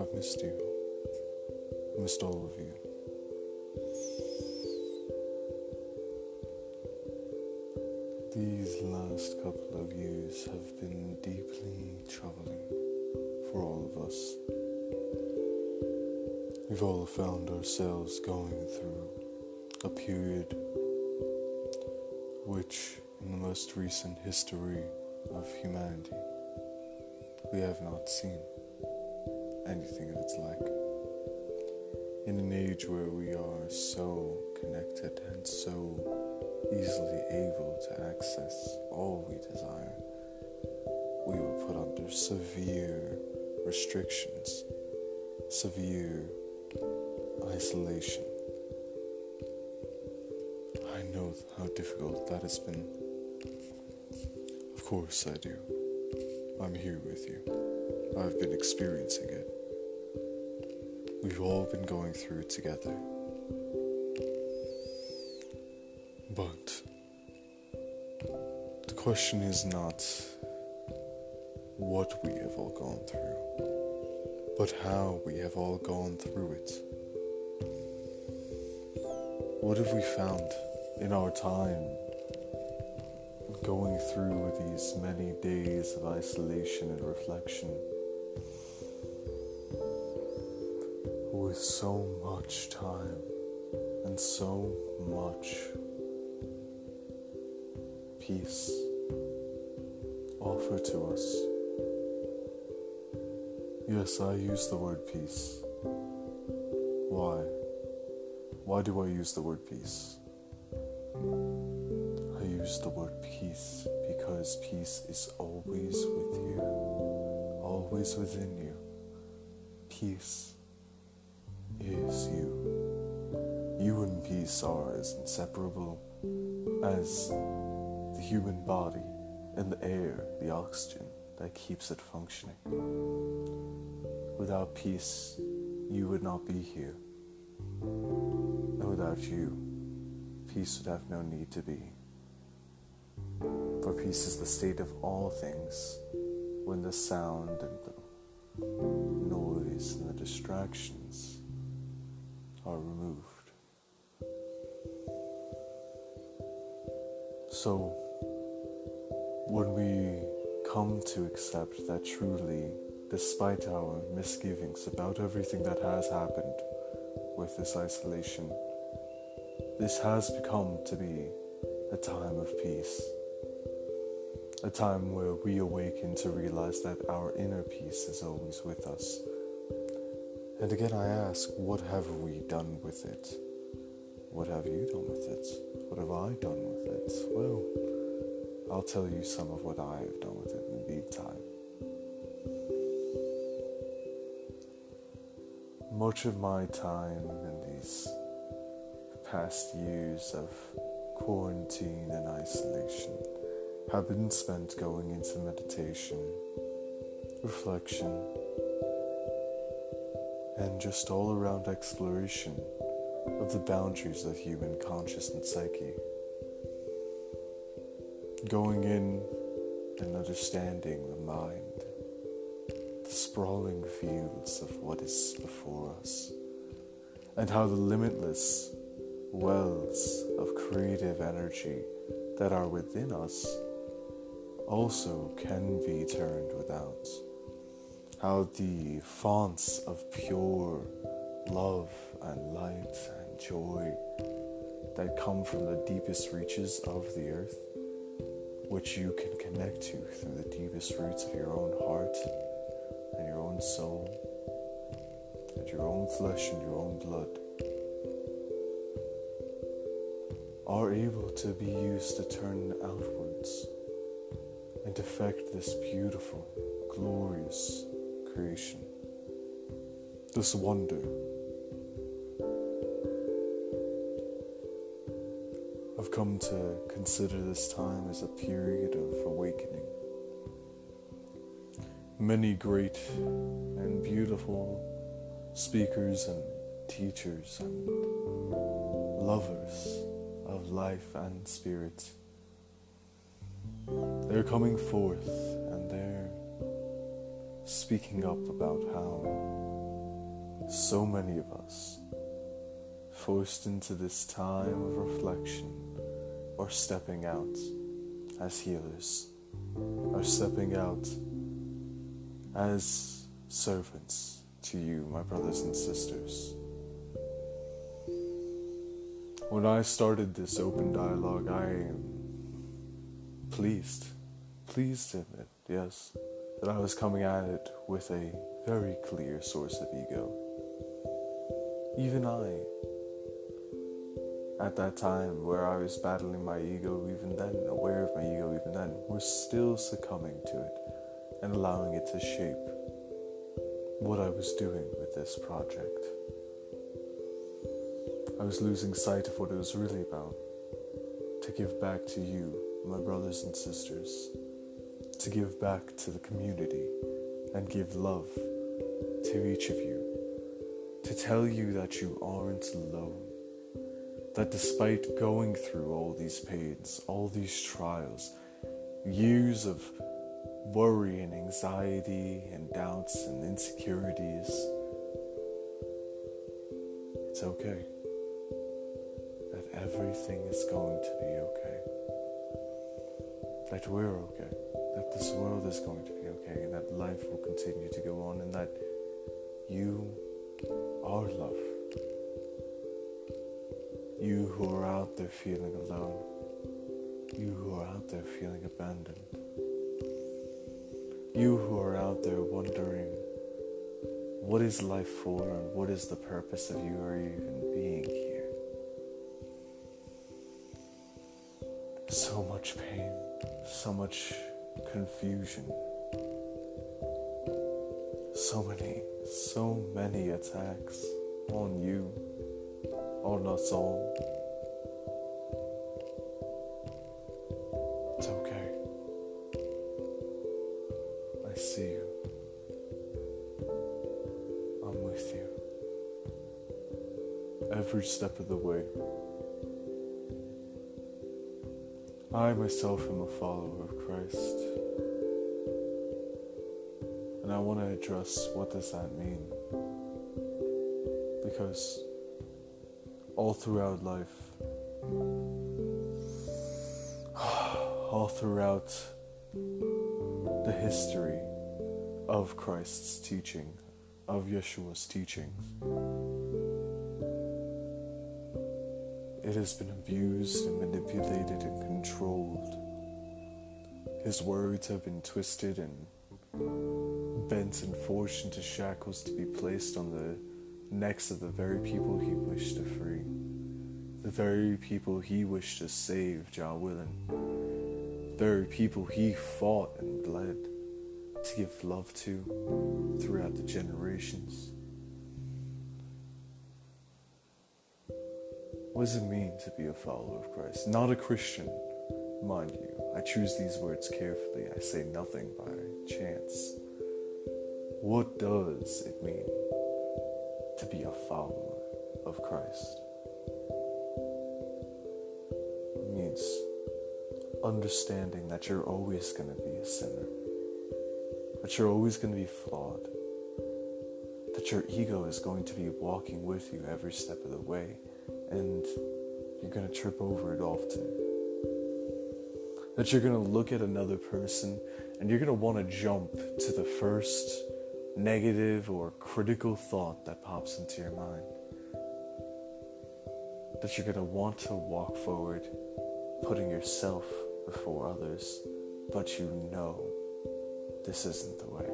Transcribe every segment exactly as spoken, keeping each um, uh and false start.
I've missed you. I missed all of you. These last couple of years have been deeply troubling for all of us. We've all found ourselves going through a period which, in the most recent history of humanity, we have not seen anything of its like. In an age where we are so connected and so easily able to access all we desire, we were put under severe restrictions, severe isolation. I know how difficult that has been. Of course I do. I'm here with you. I've been experiencing it. We've all been going through it together. But the question is not what we have all gone through, but how we have all gone through it. What have we found in our time going through these many days of isolation and reflection, with so much time and so much peace offered to us? Yes, I use the word peace. Why? Why do I use the word peace? I use the word peace because peace is always with you, always within you. Peace is you. You and peace are as inseparable as the human body and the air, the oxygen that keeps it functioning. Without peace, you would not be here. And without you, peace would have no need to be. For peace is the state of all things, when the sound and the noise and the distractions are removed. So, when we come to accept that truly, despite our misgivings about everything that has happened with this isolation, this has become to be a time of peace. A time where we awaken to realize that our inner peace is always with us. And again, I ask, what have we done with it? What have you done with it? What have I done with it? Well, I'll tell you some of what I have done with it in the meantime. Much of my time in these past years of quarantine and isolation have been spent going into meditation, reflection, and just all-around exploration of the boundaries of human conscious and psyche. Going in and understanding the mind, the sprawling fields of what is before us, and how the limitless wells of creative energy that are within us also can be turned without. How the fonts of pure love and light and joy that come from the deepest reaches of the earth, which you can connect to through the deepest roots of your own heart and your own soul and your own flesh and your own blood, are able to be used to turn outwards and affect this beautiful, glorious creation, this wonder I've come to consider this time as a period of awakening. Many great and beautiful speakers and teachers and lovers of life and spirit, they're coming forth and they're speaking up about how so many of us, forced into this time of reflection or stepping out as healers, or stepping out as servants to you, my brothers and sisters. When I started this open dialogue, I am pleased, pleased to admit, yes, that I was coming at it with a very clear source of ego. Even I, at that time where I was battling my ego, even then, aware of my ego, even then, was still succumbing to it and allowing it to shape what I was doing with this project. I was losing sight of what it was really about, to give back to you, my brothers and sisters, to give back to the community and give love to each of you, to tell you that you aren't alone, that despite going through all these pains, all these trials, years of worry and anxiety and doubts and insecurities, it's okay, that everything is going to be okay, that we're okay, that this world is going to be okay, and that life will continue to go on, and that you are love. You who are out there feeling alone, you who are out there feeling abandoned, you who are out there wondering what is life for and what is the purpose of you or even being here. So much pain, so much confusion, so many, so many attacks on you, on us all. It's okay. I see you. I'm with you. Every step of the way. I myself am a follower of Christ, and I want to address what does that mean, because all throughout life, all throughout the history of Christ's teaching, of Yeshua's teachings, it has been abused and manipulated and controlled. His words have been twisted and bent and forged into shackles to be placed on the necks of the very people he wished to free, the very people he wished to save, Jah willing, the very people he fought and bled to give love to throughout the generations. What does it mean to be a follower of Christ? Not a Christian, mind you. I choose these words carefully. I say nothing by chance. What does it mean to be a follower of Christ? It means understanding that you're always going to be a sinner, that you're always going to be flawed, that your ego is going to be walking with you every step of the way, and you're going to trip over it often. That you're going to look at another person and you're going to want to jump to the first negative or critical thought that pops into your mind. That you're going to want to walk forward, putting yourself before others, but you know this isn't the way.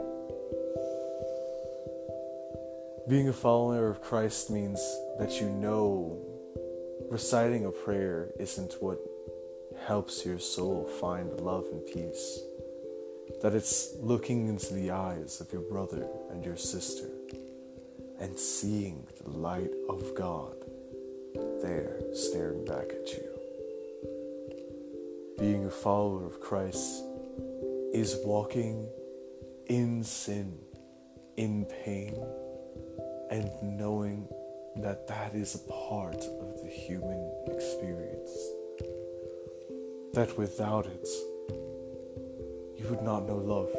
Being a follower of Christ means that you know reciting a prayer isn't what helps your soul find love and peace. That it's looking into the eyes of your brother and your sister and seeing the light of God there staring back at you. Being a follower of Christ is walking in sin, in pain, and knowing that that is a part of the human experience. That without it, you would not know love,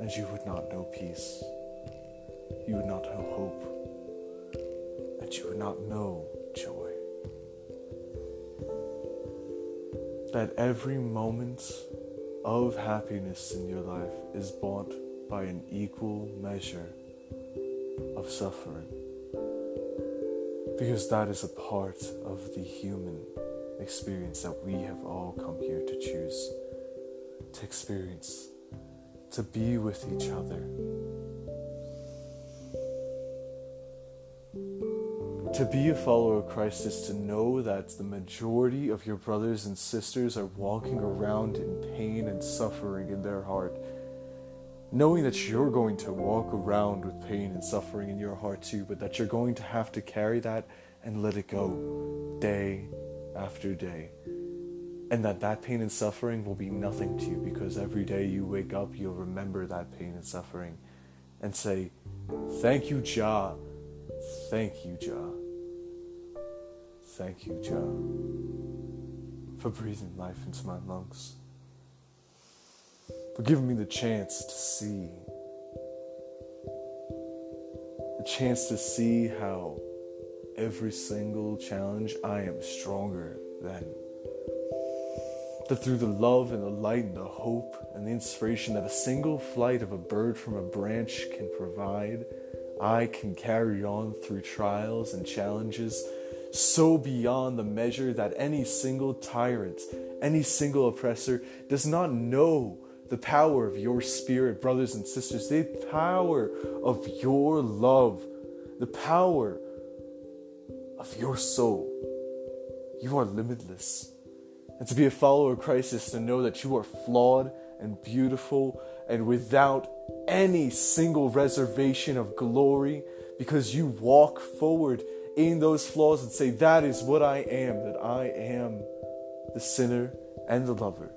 and you would not know peace. you would not know hope, that you would not know joy. That every moment of happiness in your life is bought by an equal measure of suffering. Because that is a part of the human experience that we have all come here to choose, to experience, to be with each other, to be a follower of Christ is to know that the majority of your brothers and sisters are walking around in pain and suffering in their heart. Knowing that you're going to walk around with pain and suffering in your heart too, but that you're going to have to carry that and let it go day after day. And that that pain and suffering will be nothing to you, because every day you wake up, you'll remember that pain and suffering and say, thank you, Jah. Thank you, Jah. Thank you, Jah, for breathing life into my lungs, for giving me the chance to see, the chance to see how every single challenge I am stronger than, that through the love and the light and the hope and the inspiration that a single flight of a bird from a branch can provide, I can carry on through trials and challenges so beyond the measure that any single tyrant, any single oppressor does not know the power of your spirit, brothers and sisters, the power of your love, the power of your soul. You are limitless. And to be a follower of Christ is to know that you are flawed and beautiful and without any single reservation of glory, because you walk forward in those flaws and say, that is what I am, that I am the sinner and the lover.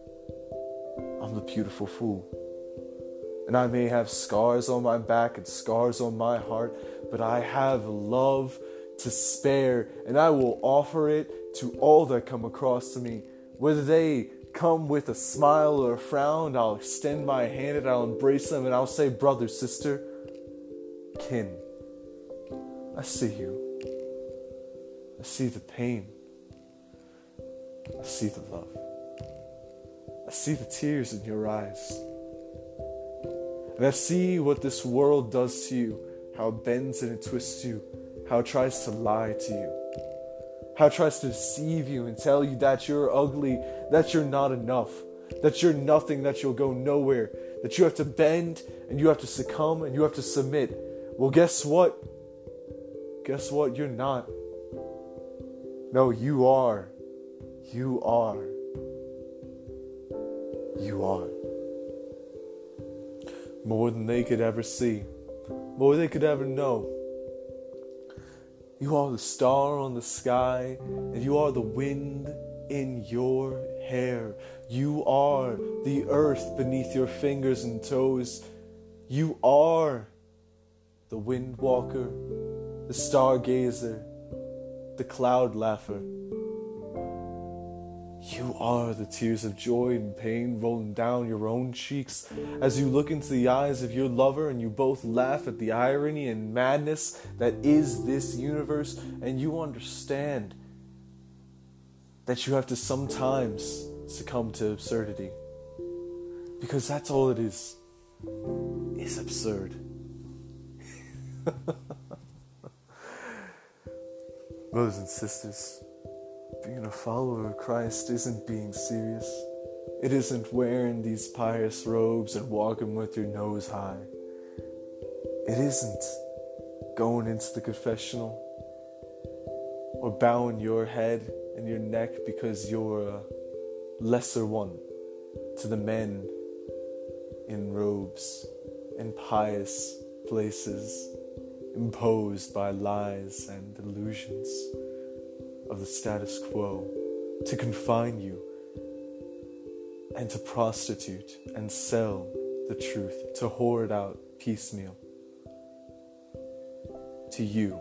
I'm the beautiful fool. And I may have scars on my back and scars on my heart, but I have love to spare, and I will offer it to all that come across to me. Whether they come with a smile or a frown, I'll extend my hand and I'll embrace them and I'll say, brother, sister, kin, I see you. I see the pain. I see the love. I see the tears in your eyes. And I see what this world does to you, how it bends and it twists you, how it tries to lie to you, how it tries to deceive you and tell you that you're ugly, that you're not enough, that you're nothing, that you'll go nowhere, that you have to bend and you have to succumb and you have to submit. Well, guess what? Guess what? You're not. No, you are. You are. You are. More than they could ever see, more than they could ever know. You are the star on the sky, and you are the wind in your hair. You are the earth beneath your fingers and toes. You are the wind walker, the stargazer, the cloud laugher. You are the tears of joy and pain rolling down your own cheeks as you look into the eyes of your lover and you both laugh at the irony and madness that is this universe, and you understand that you have to sometimes succumb to absurdity, because that's all it is. It's absurd. Brothers and sisters, being a follower of Christ isn't being serious. It isn't wearing these pious robes and walking with your nose high. It isn't going into the confessional or bowing your head and your neck because you're a lesser one to the men in robes, in pious places imposed by lies and delusions of the status quo, to confine you and to prostitute and sell the truth, to hoard out piecemeal to you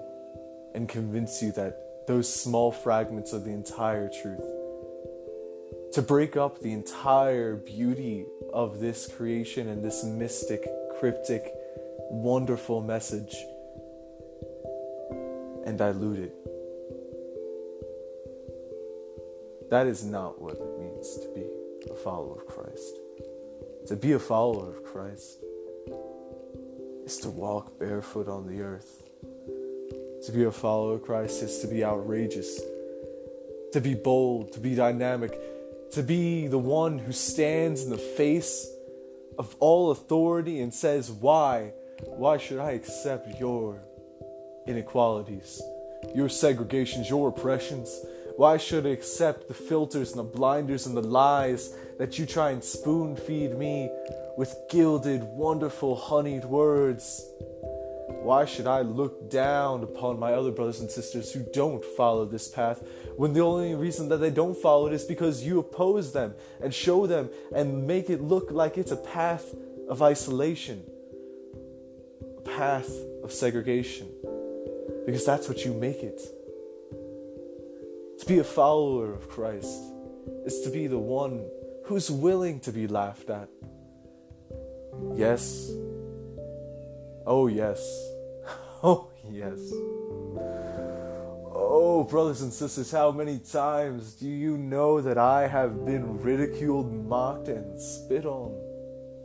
and convince you that those small fragments are the entire truth, to break up the entire beauty of this creation and this mystic, cryptic, wonderful message and dilute it. That is not what it means to be a follower of Christ. To be a follower of Christ is to walk barefoot on the earth. To be a follower of Christ is to be outrageous, to be bold, to be dynamic, to be the one who stands in the face of all authority and says, why? Why should I accept your inequalities, your segregations, your oppressions? Why should I accept the filters and the blinders and the lies that you try and spoon feed me with gilded, wonderful, honeyed words? Why should I look down upon my other brothers and sisters who don't follow this path when the only reason that they don't follow it is because you oppose them and show them and make it look like it's a path of isolation, a path of segregation, because that's what you make it. To be a follower of Christ is to be the one who's willing to be laughed at. Yes. Oh, yes. Oh, yes. Oh, brothers and sisters, how many times do you know that I have been ridiculed, mocked, and spit on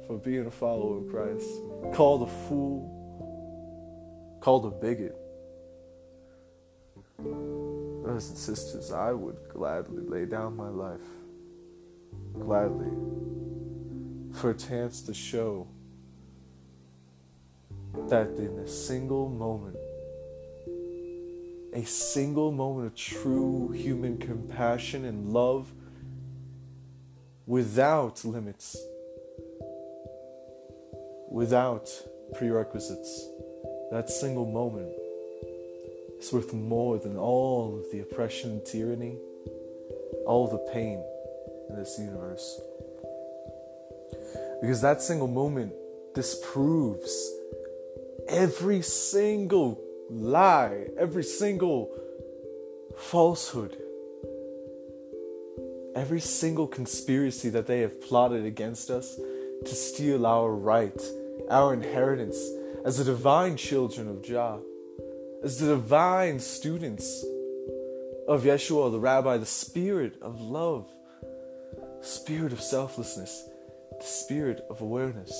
for being a follower of Christ? Called a fool. Called a bigot. Brothers and sisters, I would gladly lay down my life, gladly, for a chance to show that in a single moment, a single moment of true human compassion and love without limits, without prerequisites, that single moment, it's worth more than all of the oppression and tyranny, all the pain in this universe. Because that single moment disproves every single lie, every single falsehood, every single conspiracy that they have plotted against us to steal our right, our inheritance as the divine children of Jah. As the divine students of Yeshua, the Rabbi, the spirit of love, spirit of selflessness, the spirit of awareness.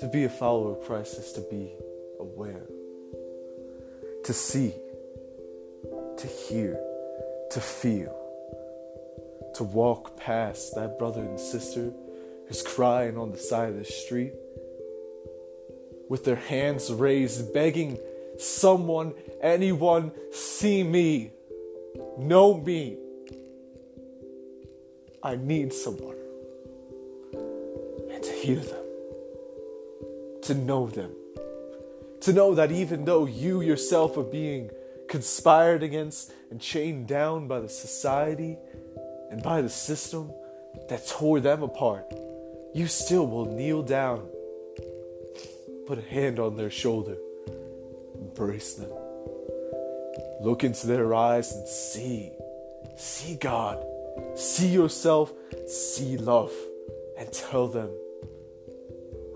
To be a follower of Christ is to be aware, to see, to hear, to feel, to walk past that brother and sister who's crying on the side of the street with their hands raised, begging someone, anyone, see me, know me. I need someone. And to hear them, to know them, to know that even though you yourself are being conspired against and chained down by the society and by the system that tore them apart, you still will kneel down, put a hand on their shoulder, embrace them. Look into their eyes and see. See God. See yourself. See love. And tell them,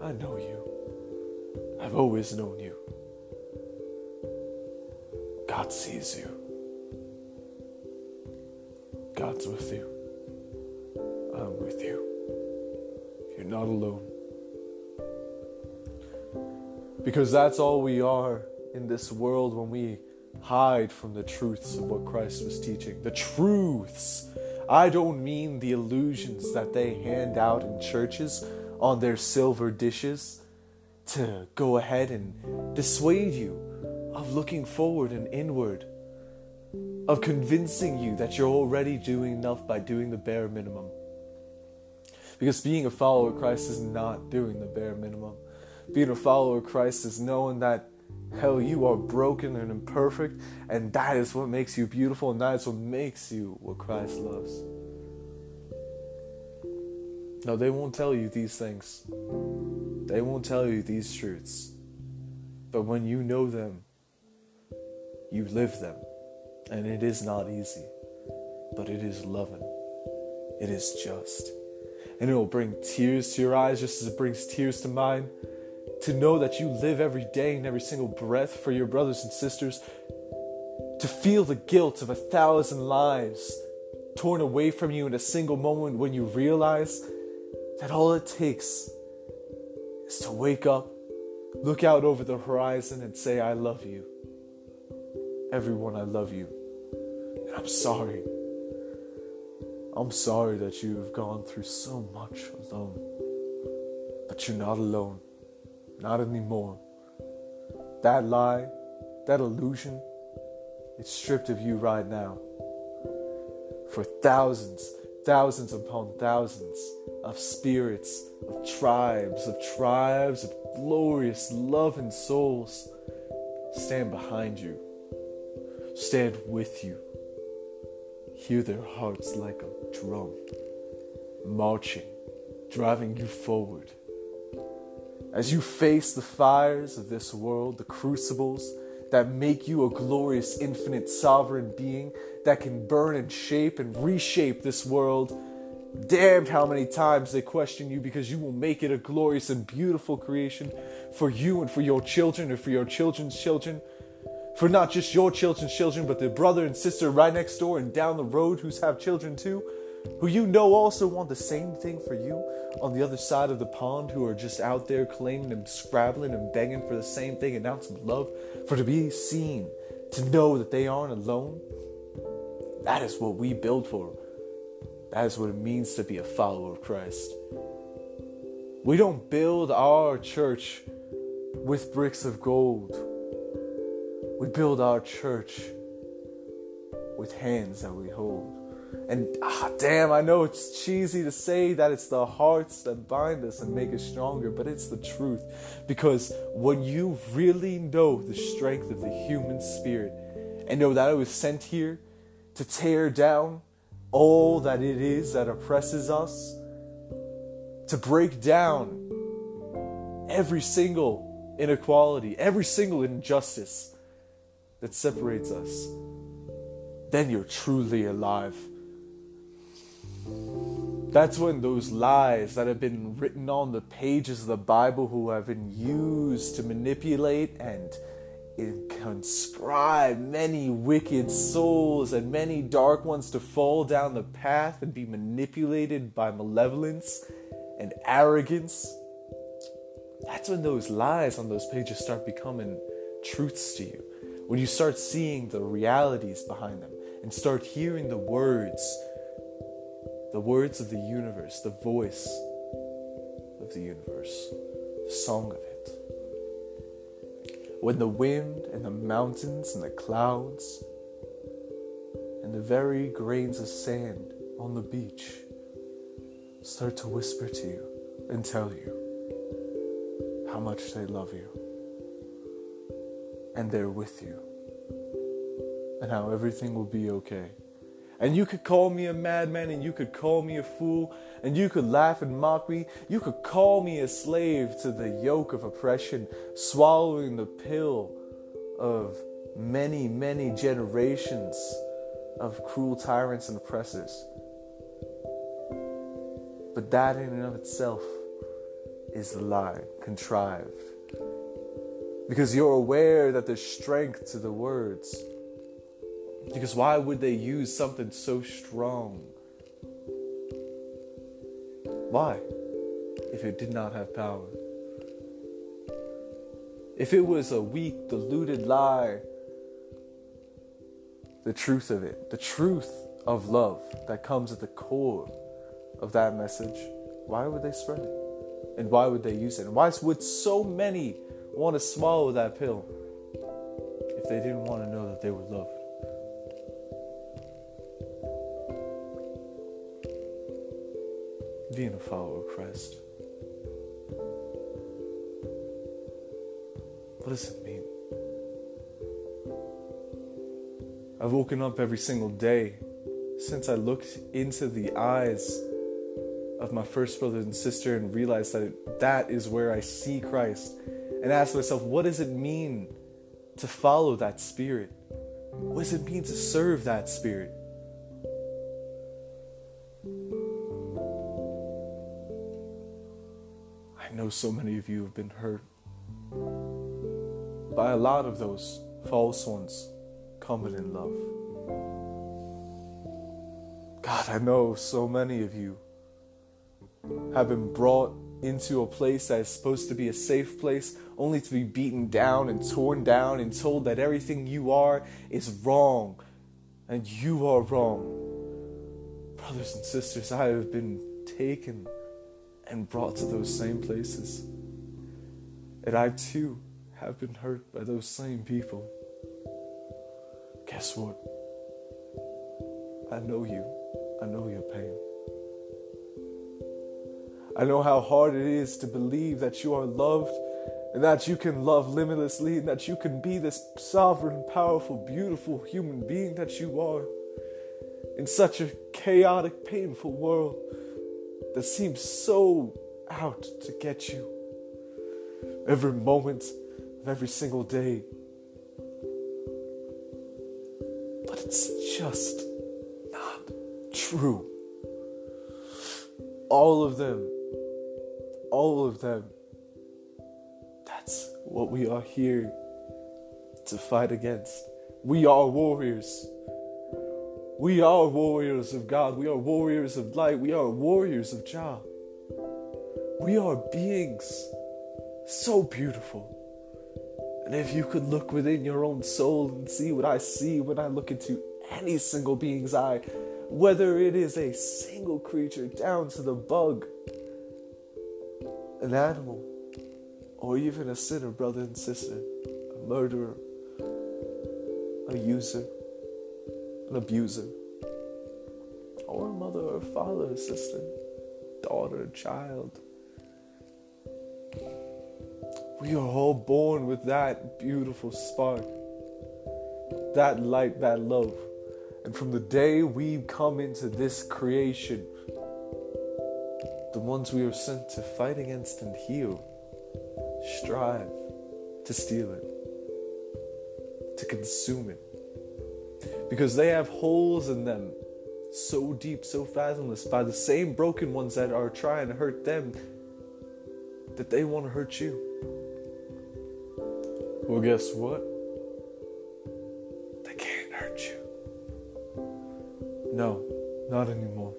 I know you. I've always known you. God sees you. God's with you. I'm with you. You're not alone. Because that's all we are in this world when we hide from the truths of what Christ was teaching. The truths. I don't mean the illusions that they hand out in churches on their silver dishes to go ahead and dissuade you of looking forward and inward, of convincing you that you're already doing enough by doing the bare minimum. Because being a follower of Christ is not doing the bare minimum. Being a follower of Christ is knowing that, hell, you are broken and imperfect, and that is what makes you beautiful, and that is what makes you what Christ loves. No, they won't tell you these things. They won't tell you these truths. But when you know them, you live them. And it is not easy, but it is loving. It is just. And it will bring tears to your eyes just as it brings tears to mine. to know that you live every day and every single breath for your brothers and sisters, to feel the guilt of a thousand lives torn away from you in a single moment when you realize that all it takes is to wake up, look out over the horizon and say, I love you. Everyone, I love you. And I'm sorry. I'm sorry that you've gone through so much alone. But you're not alone. Not anymore. That lie, that illusion, it's stripped of you right now. For thousands, thousands upon thousands of spirits, of tribes, of tribes, of glorious love and souls stand behind you, stand with you. Hear their hearts like a drum, marching, driving you forward. As you face the fires of this world, the crucibles that make you a glorious, infinite, sovereign being that can burn and shape and reshape this world, damned how many times they question you, because you will make it a glorious and beautiful creation for you and for your children and for your children's children. For not just your children's children, but their brother and sister right next door and down the road who's have children too, who you know also want the same thing for you on the other side of the pond, who are just out there claiming and scrabbling and begging for the same thing and out some love, for to be seen, to know that they aren't alone. That is what we build for. That is what it means to be a follower of Christ. We don't build our church with bricks of gold. We build our church with hands that we hold. And ah, damn, I know it's cheesy to say that it's the hearts that bind us and make us stronger, but it's the truth. Because when you really know the strength of the human spirit and know that it was sent here to tear down all that it is that oppresses us, to break down every single inequality, every single injustice that separates us, then you're truly alive. That's when those lies that have been written on the pages of the Bible, who have been used to manipulate and conscribe many wicked souls and many dark ones to fall down the path and be manipulated by malevolence and arrogance, that's when those lies on those pages start becoming truths to you. When you start seeing the realities behind them and start hearing the words, the words of the universe, the voice of the universe, the song of it. When the wind and the mountains and the clouds and the very grains of sand on the beach start to whisper to you and tell you how much they love you. And they're with you. And how everything will be okay. And you could call me a madman. And you could call me a fool. And you could laugh and mock me. You could call me a slave to the yoke of oppression. Swallowing the pill of many, many generations of cruel tyrants and oppressors. But that in and of itself is the lie contrived. Because you're aware that there's strength to the words. Because why would they use something so strong? Why? If it did not have power. If it was a weak, deluded lie, the truth of it, the truth of love that comes at the core of that message, why would they spread it? And why would they use it? And why would so many want to swallow that pill if they didn't want to know that they were loved? Being a follower of Christ, what does it mean? I've woken up every single day since I looked into the eyes of my first brother and sister and realized that it, that is where I see Christ. And ask myself, what does it mean to follow that spirit? What does it mean to serve that spirit? I know so many of you have been hurt But a lot of those false ones come in love. God, I know so many of you have been brought into a place that is supposed to be a safe place, only to be beaten down and torn down and told that everything you are is wrong and you are wrong. Brothers and sisters, I have been taken and brought to those same places. And I too have been hurt by those same people. Guess what? I know you. I know your pain. I know how hard it is to believe that you are loved and that you can love limitlessly and that you can be this sovereign, powerful, beautiful human being that you are in such a chaotic, painful world that seems so out to get you. Every moment of every single day. But it's just not true. All of them. All of them. That's what we are here to fight against. We are warriors. We are warriors of God. We are warriors of light. We are warriors of Jah. We are beings so beautiful. And if you could look within your own soul and see what I see when I look into any single being's eye, whether it is a single creature down to the bug, an animal, or even a sinner, brother and sister, a murderer, a user, an abuser, or a mother or father or sister, daughter, child. We are all born with that beautiful spark, that light, that love. And from the day we come into this creation, the ones we are sent to fight against and heal, strive to steal it, to consume it. Because they have holes in them so deep, so fathomless, by the same broken ones that are trying to hurt them, that they want to hurt you. Well, guess what? They can't hurt you. No, not anymore.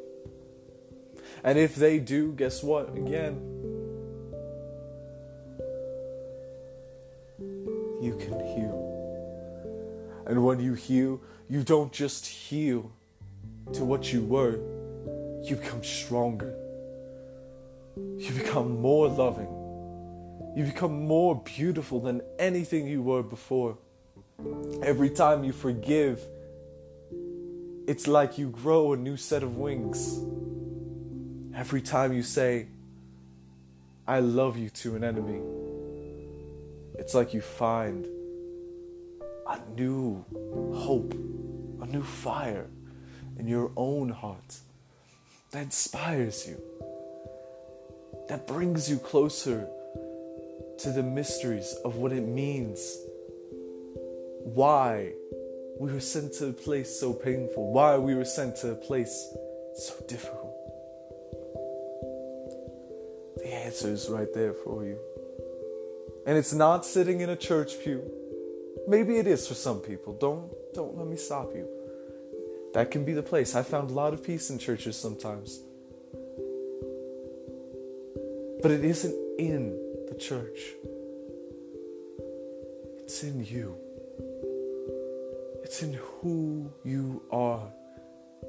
And if they do, guess what? Again, you can heal. And when you heal, you don't just heal to what you were. You become stronger. You become more loving. You become more beautiful than anything you were before. Every time you forgive, it's like you grow a new set of wings. Every time you say, I love you to an enemy, it's like you find a new hope, a new fire in your own heart that inspires you, that brings you closer to the mysteries of what it means, why we were sent to a place so painful, why we were sent to a place so difficult. The answer is right there for you. And it's not sitting in a church pew. Maybe it is for some people. Don't don't let me stop you. That can be the place. I found a lot of peace in churches sometimes. But it isn't in the church. It's in you. It's in who you are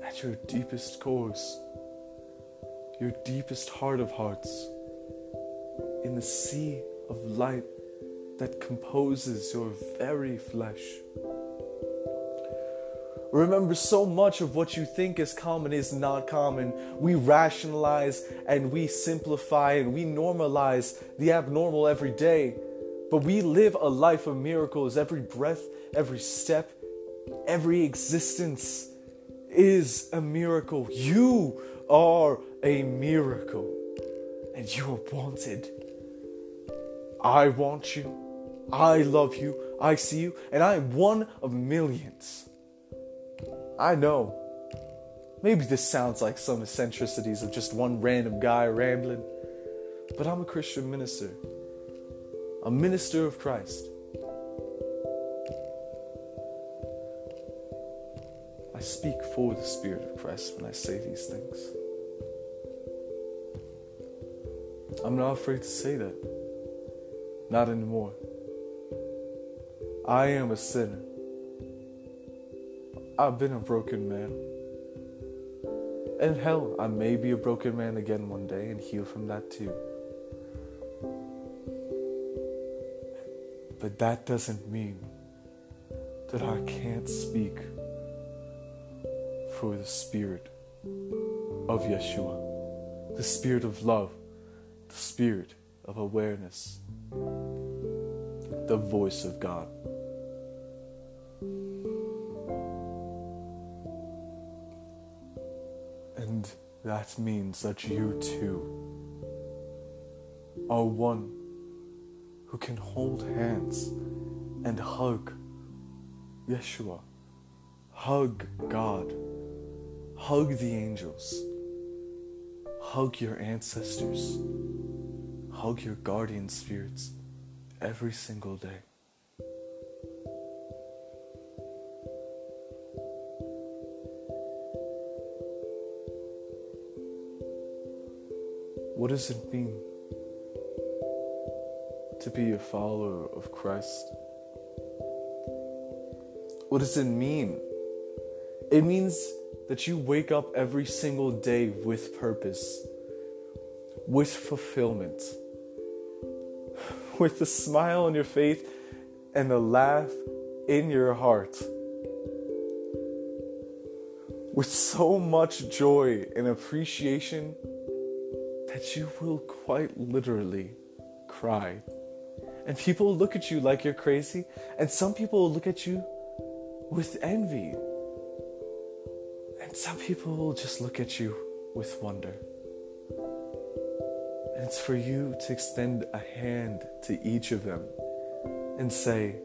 at your deepest cores, your deepest heart of hearts, in the sea of light that composes your very flesh. Remember, so much of what you think is common is not common. We rationalize and we simplify and we normalize the abnormal every day. But we live a life of miracles. Every breath, every step, every existence is a miracle. You are a miracle, and you are wanted. I want you, I love you, I see you, and I am one of millions. I know, maybe this sounds like some eccentricities of just one random guy rambling, but I'm a Christian minister. a minister of Christ. I speak for the Spirit of Christ when I say these things. I'm not afraid to say that. Not anymore. I am a sinner. I've been a broken man. And hell, I may be a broken man again one day and heal from that too. But that doesn't mean that I can't speak for the Spirit of Yeshua, the Spirit of love, the Spirit of awareness, the voice of God. And that means that you too are one who can hold hands and hug Yeshua, hug God, hug the angels, hug your ancestors, hug your guardian spirits every single day. What does it mean to be a follower of Christ? What does it mean? It means that you wake up every single day with purpose, with fulfillment, with a smile on your face and a laugh in your heart, with so much joy and appreciation that you will quite literally cry. And people look at you like you're crazy, and some people look at you with envy, and some people will just look at you with wonder. And it's for you to extend a hand to each of them and say,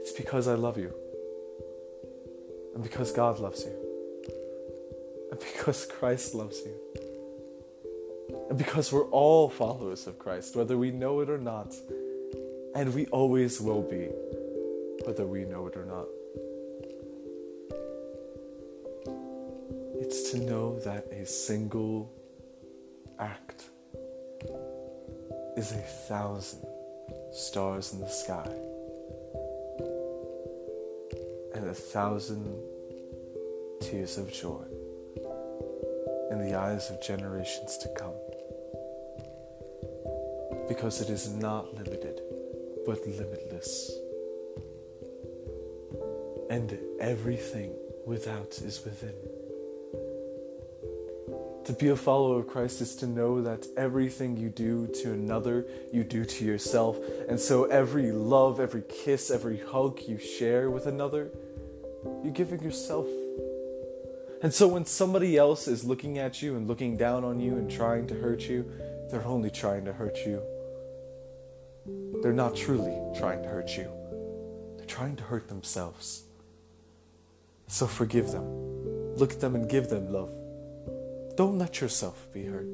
it's because I love you, and because God loves you, and because Christ loves you, and because we're all followers of Christ, whether we know it or not, and we always will be, whether we know it or not. It's to know that a single act is a thousand stars in the sky and a thousand tears of joy in the eyes of generations to come, because it is not limited but limitless, and everything without is within. To be a follower of Christ is to know that everything you do to another, you do to yourself. And so every love, every kiss, every hug you share with another, you're giving yourself. And so when somebody else is looking at you and looking down on you and trying to hurt you, they're only trying to hurt you. They're not truly trying to hurt you. They're trying to hurt themselves. So forgive them. Look at them and give them love. Don't let yourself be hurt.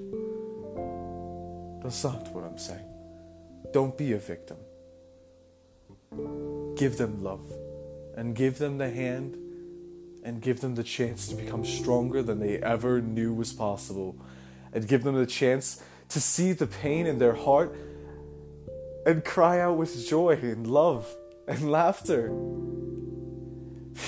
That's not what I'm saying. Don't be a victim. Give them love, and give them the hand, and give them the chance to become stronger than they ever knew was possible, and give them the chance to see the pain in their heart and cry out with joy and love and laughter,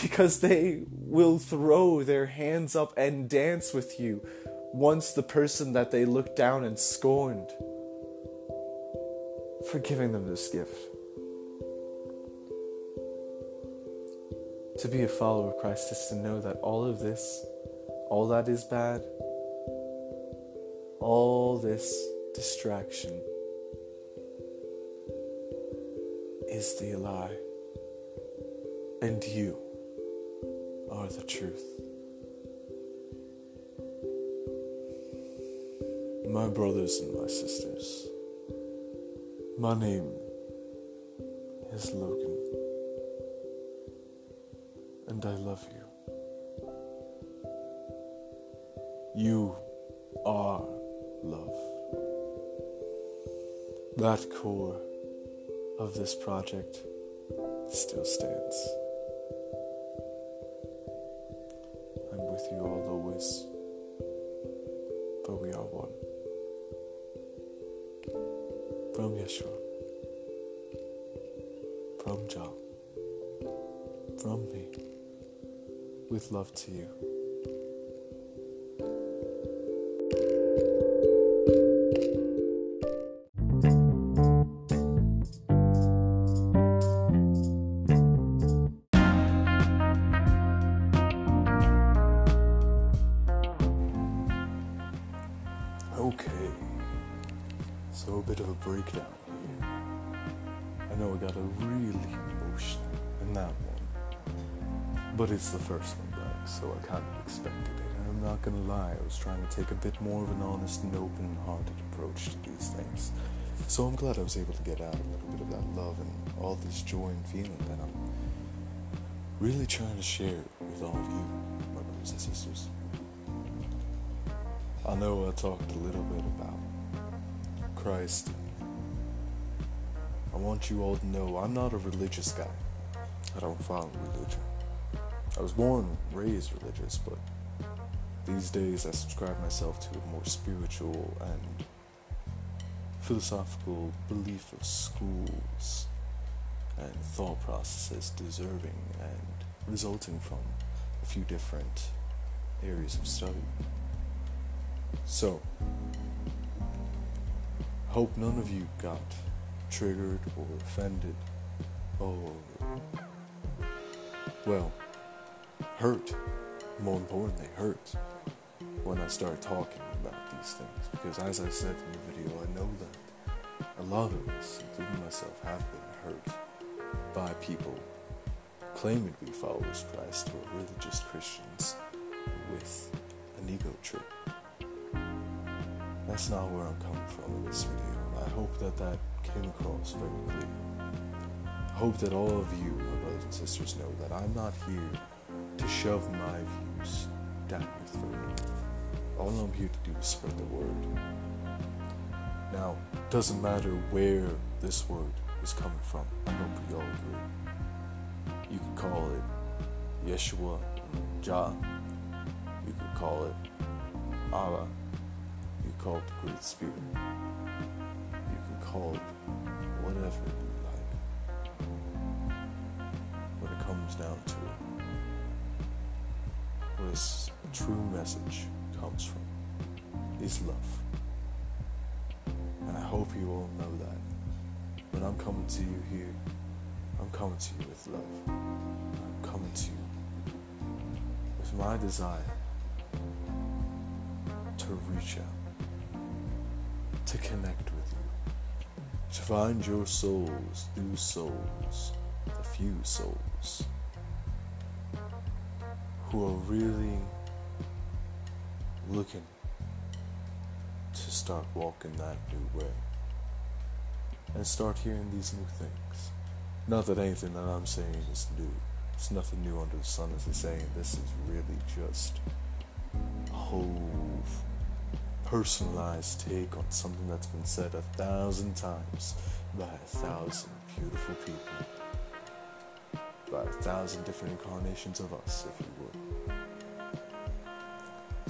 because they will throw their hands up and dance with you once the person that they looked down and scorned, for giving them this gift. To be a follower of Christ is to know that all of this, all that is bad, all this distraction is the lie, and you are the truth. My brothers and my sisters, my name is Logan, and I love you. You are love. That core of this project still stands. I'm with you all always, but we are one. From Yeshua, from Jah, from me, with love to you. Okay, so a bit of a breakdown here. I know I got a really emotional in that one, but it's the first one back, so I kind of expected it. And I'm not gonna lie, I was trying to take a bit more of an honest and open-hearted approach to these things. So I'm glad I was able to get out a little bit of that love and all this joy and feeling that I'm really trying to share with all of you, my brothers and sisters. I know I talked a little bit about Christ. I want you all to know I'm not a religious guy. I don't follow religion. I was born and raised religious, but these days I subscribe myself to a more spiritual and philosophical belief of schools and thought processes deserving and resulting from a few different areas of study. So, hope none of you got triggered or offended or, well, hurt, more importantly, hurt when I start talking about these things. Because as I said in the video, I know that a lot of us, including myself, have been hurt by people claiming to be followers of Christ or religious Christians with an ego trip. That's not where I'm coming from in this video. I hope that that came across very clearly. I hope that all of you, my brothers and sisters, know that I'm not here to shove my views down your throat. All I'm here to do is spread the word. Now, it doesn't matter where this word is coming from. I hope we all agree. You could call it Yeshua, Jah. You could call it Allah. Call it the Great Spirit. You can call it whatever you like. When it comes down to it, where this true message comes from is love. And I hope you all know that. When I'm coming to you here, I'm coming to you with love. I'm coming to you with my desire to reach out, to connect with you, to find your souls, new souls, a few souls, who are really looking to start walking that new way, and start hearing these new things. Not that anything that I'm saying is new, it's nothing new under the sun, as they say. This is really just a whole personalized take on something that's been said a thousand times by a thousand beautiful people, by a thousand different incarnations of us, if you would.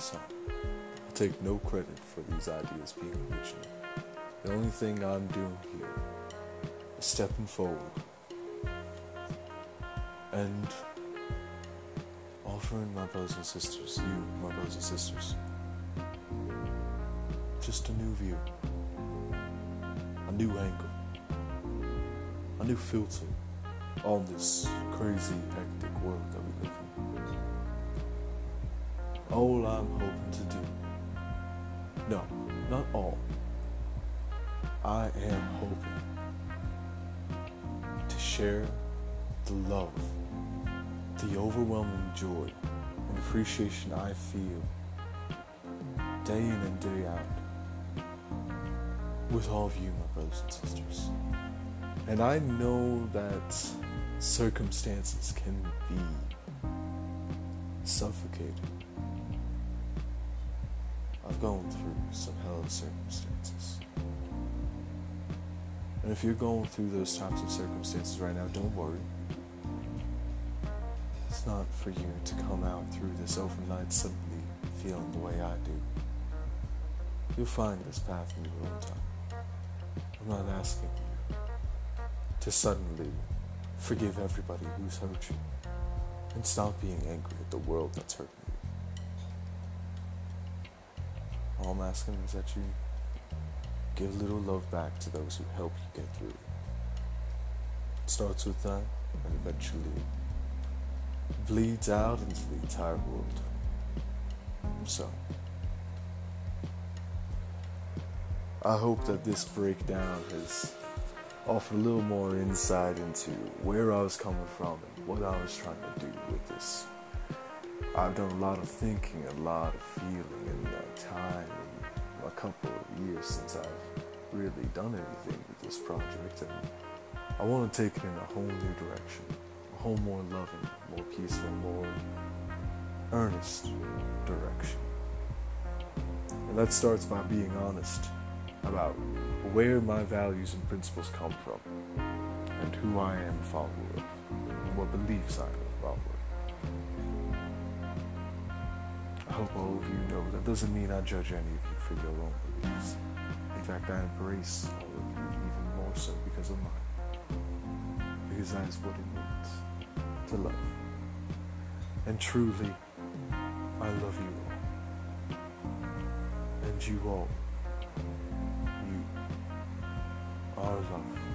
So, I take no credit for these ideas being original. The only thing I'm doing here is stepping forward and offering my brothers and sisters, you, my brothers and sisters, just a new view, a new angle, a new filter on this crazy, hectic world that we live in. All I'm hoping to do, no, not all, I am hoping to share the love, the overwhelming joy and appreciation I feel day in and day out with all of you, my brothers and sisters. And I know that circumstances can be suffocating. I've gone through some hell of circumstances. And if you're going through those types of circumstances right now, don't worry. It's not for you to come out through this overnight suddenly feeling the way I do. You'll find this path in your own time. I'm not asking you to suddenly forgive everybody who's hurt you and stop being angry at the world that's hurting you. All I'm asking is that you give a little love back to those who help you get through. It starts with that and eventually bleeds out into the entire world. So, I hope that this breakdown has offered a little more insight into where I was coming from and what I was trying to do with this. I've done a lot of thinking, a lot of feeling in that time, in a couple of years since I've really done anything with this project, and I want to take it in a whole new direction, a whole more loving, more peaceful, more earnest direction. And that starts by being honest about where my values and principles come from, and who I am a follower of, and what beliefs I am a follower of. I hope all of you know that doesn't mean I judge any of you for your own beliefs. In fact, I embrace all of you even more so because of mine, because that is what it means to love. And truly, I love you all, and you all. Awesome.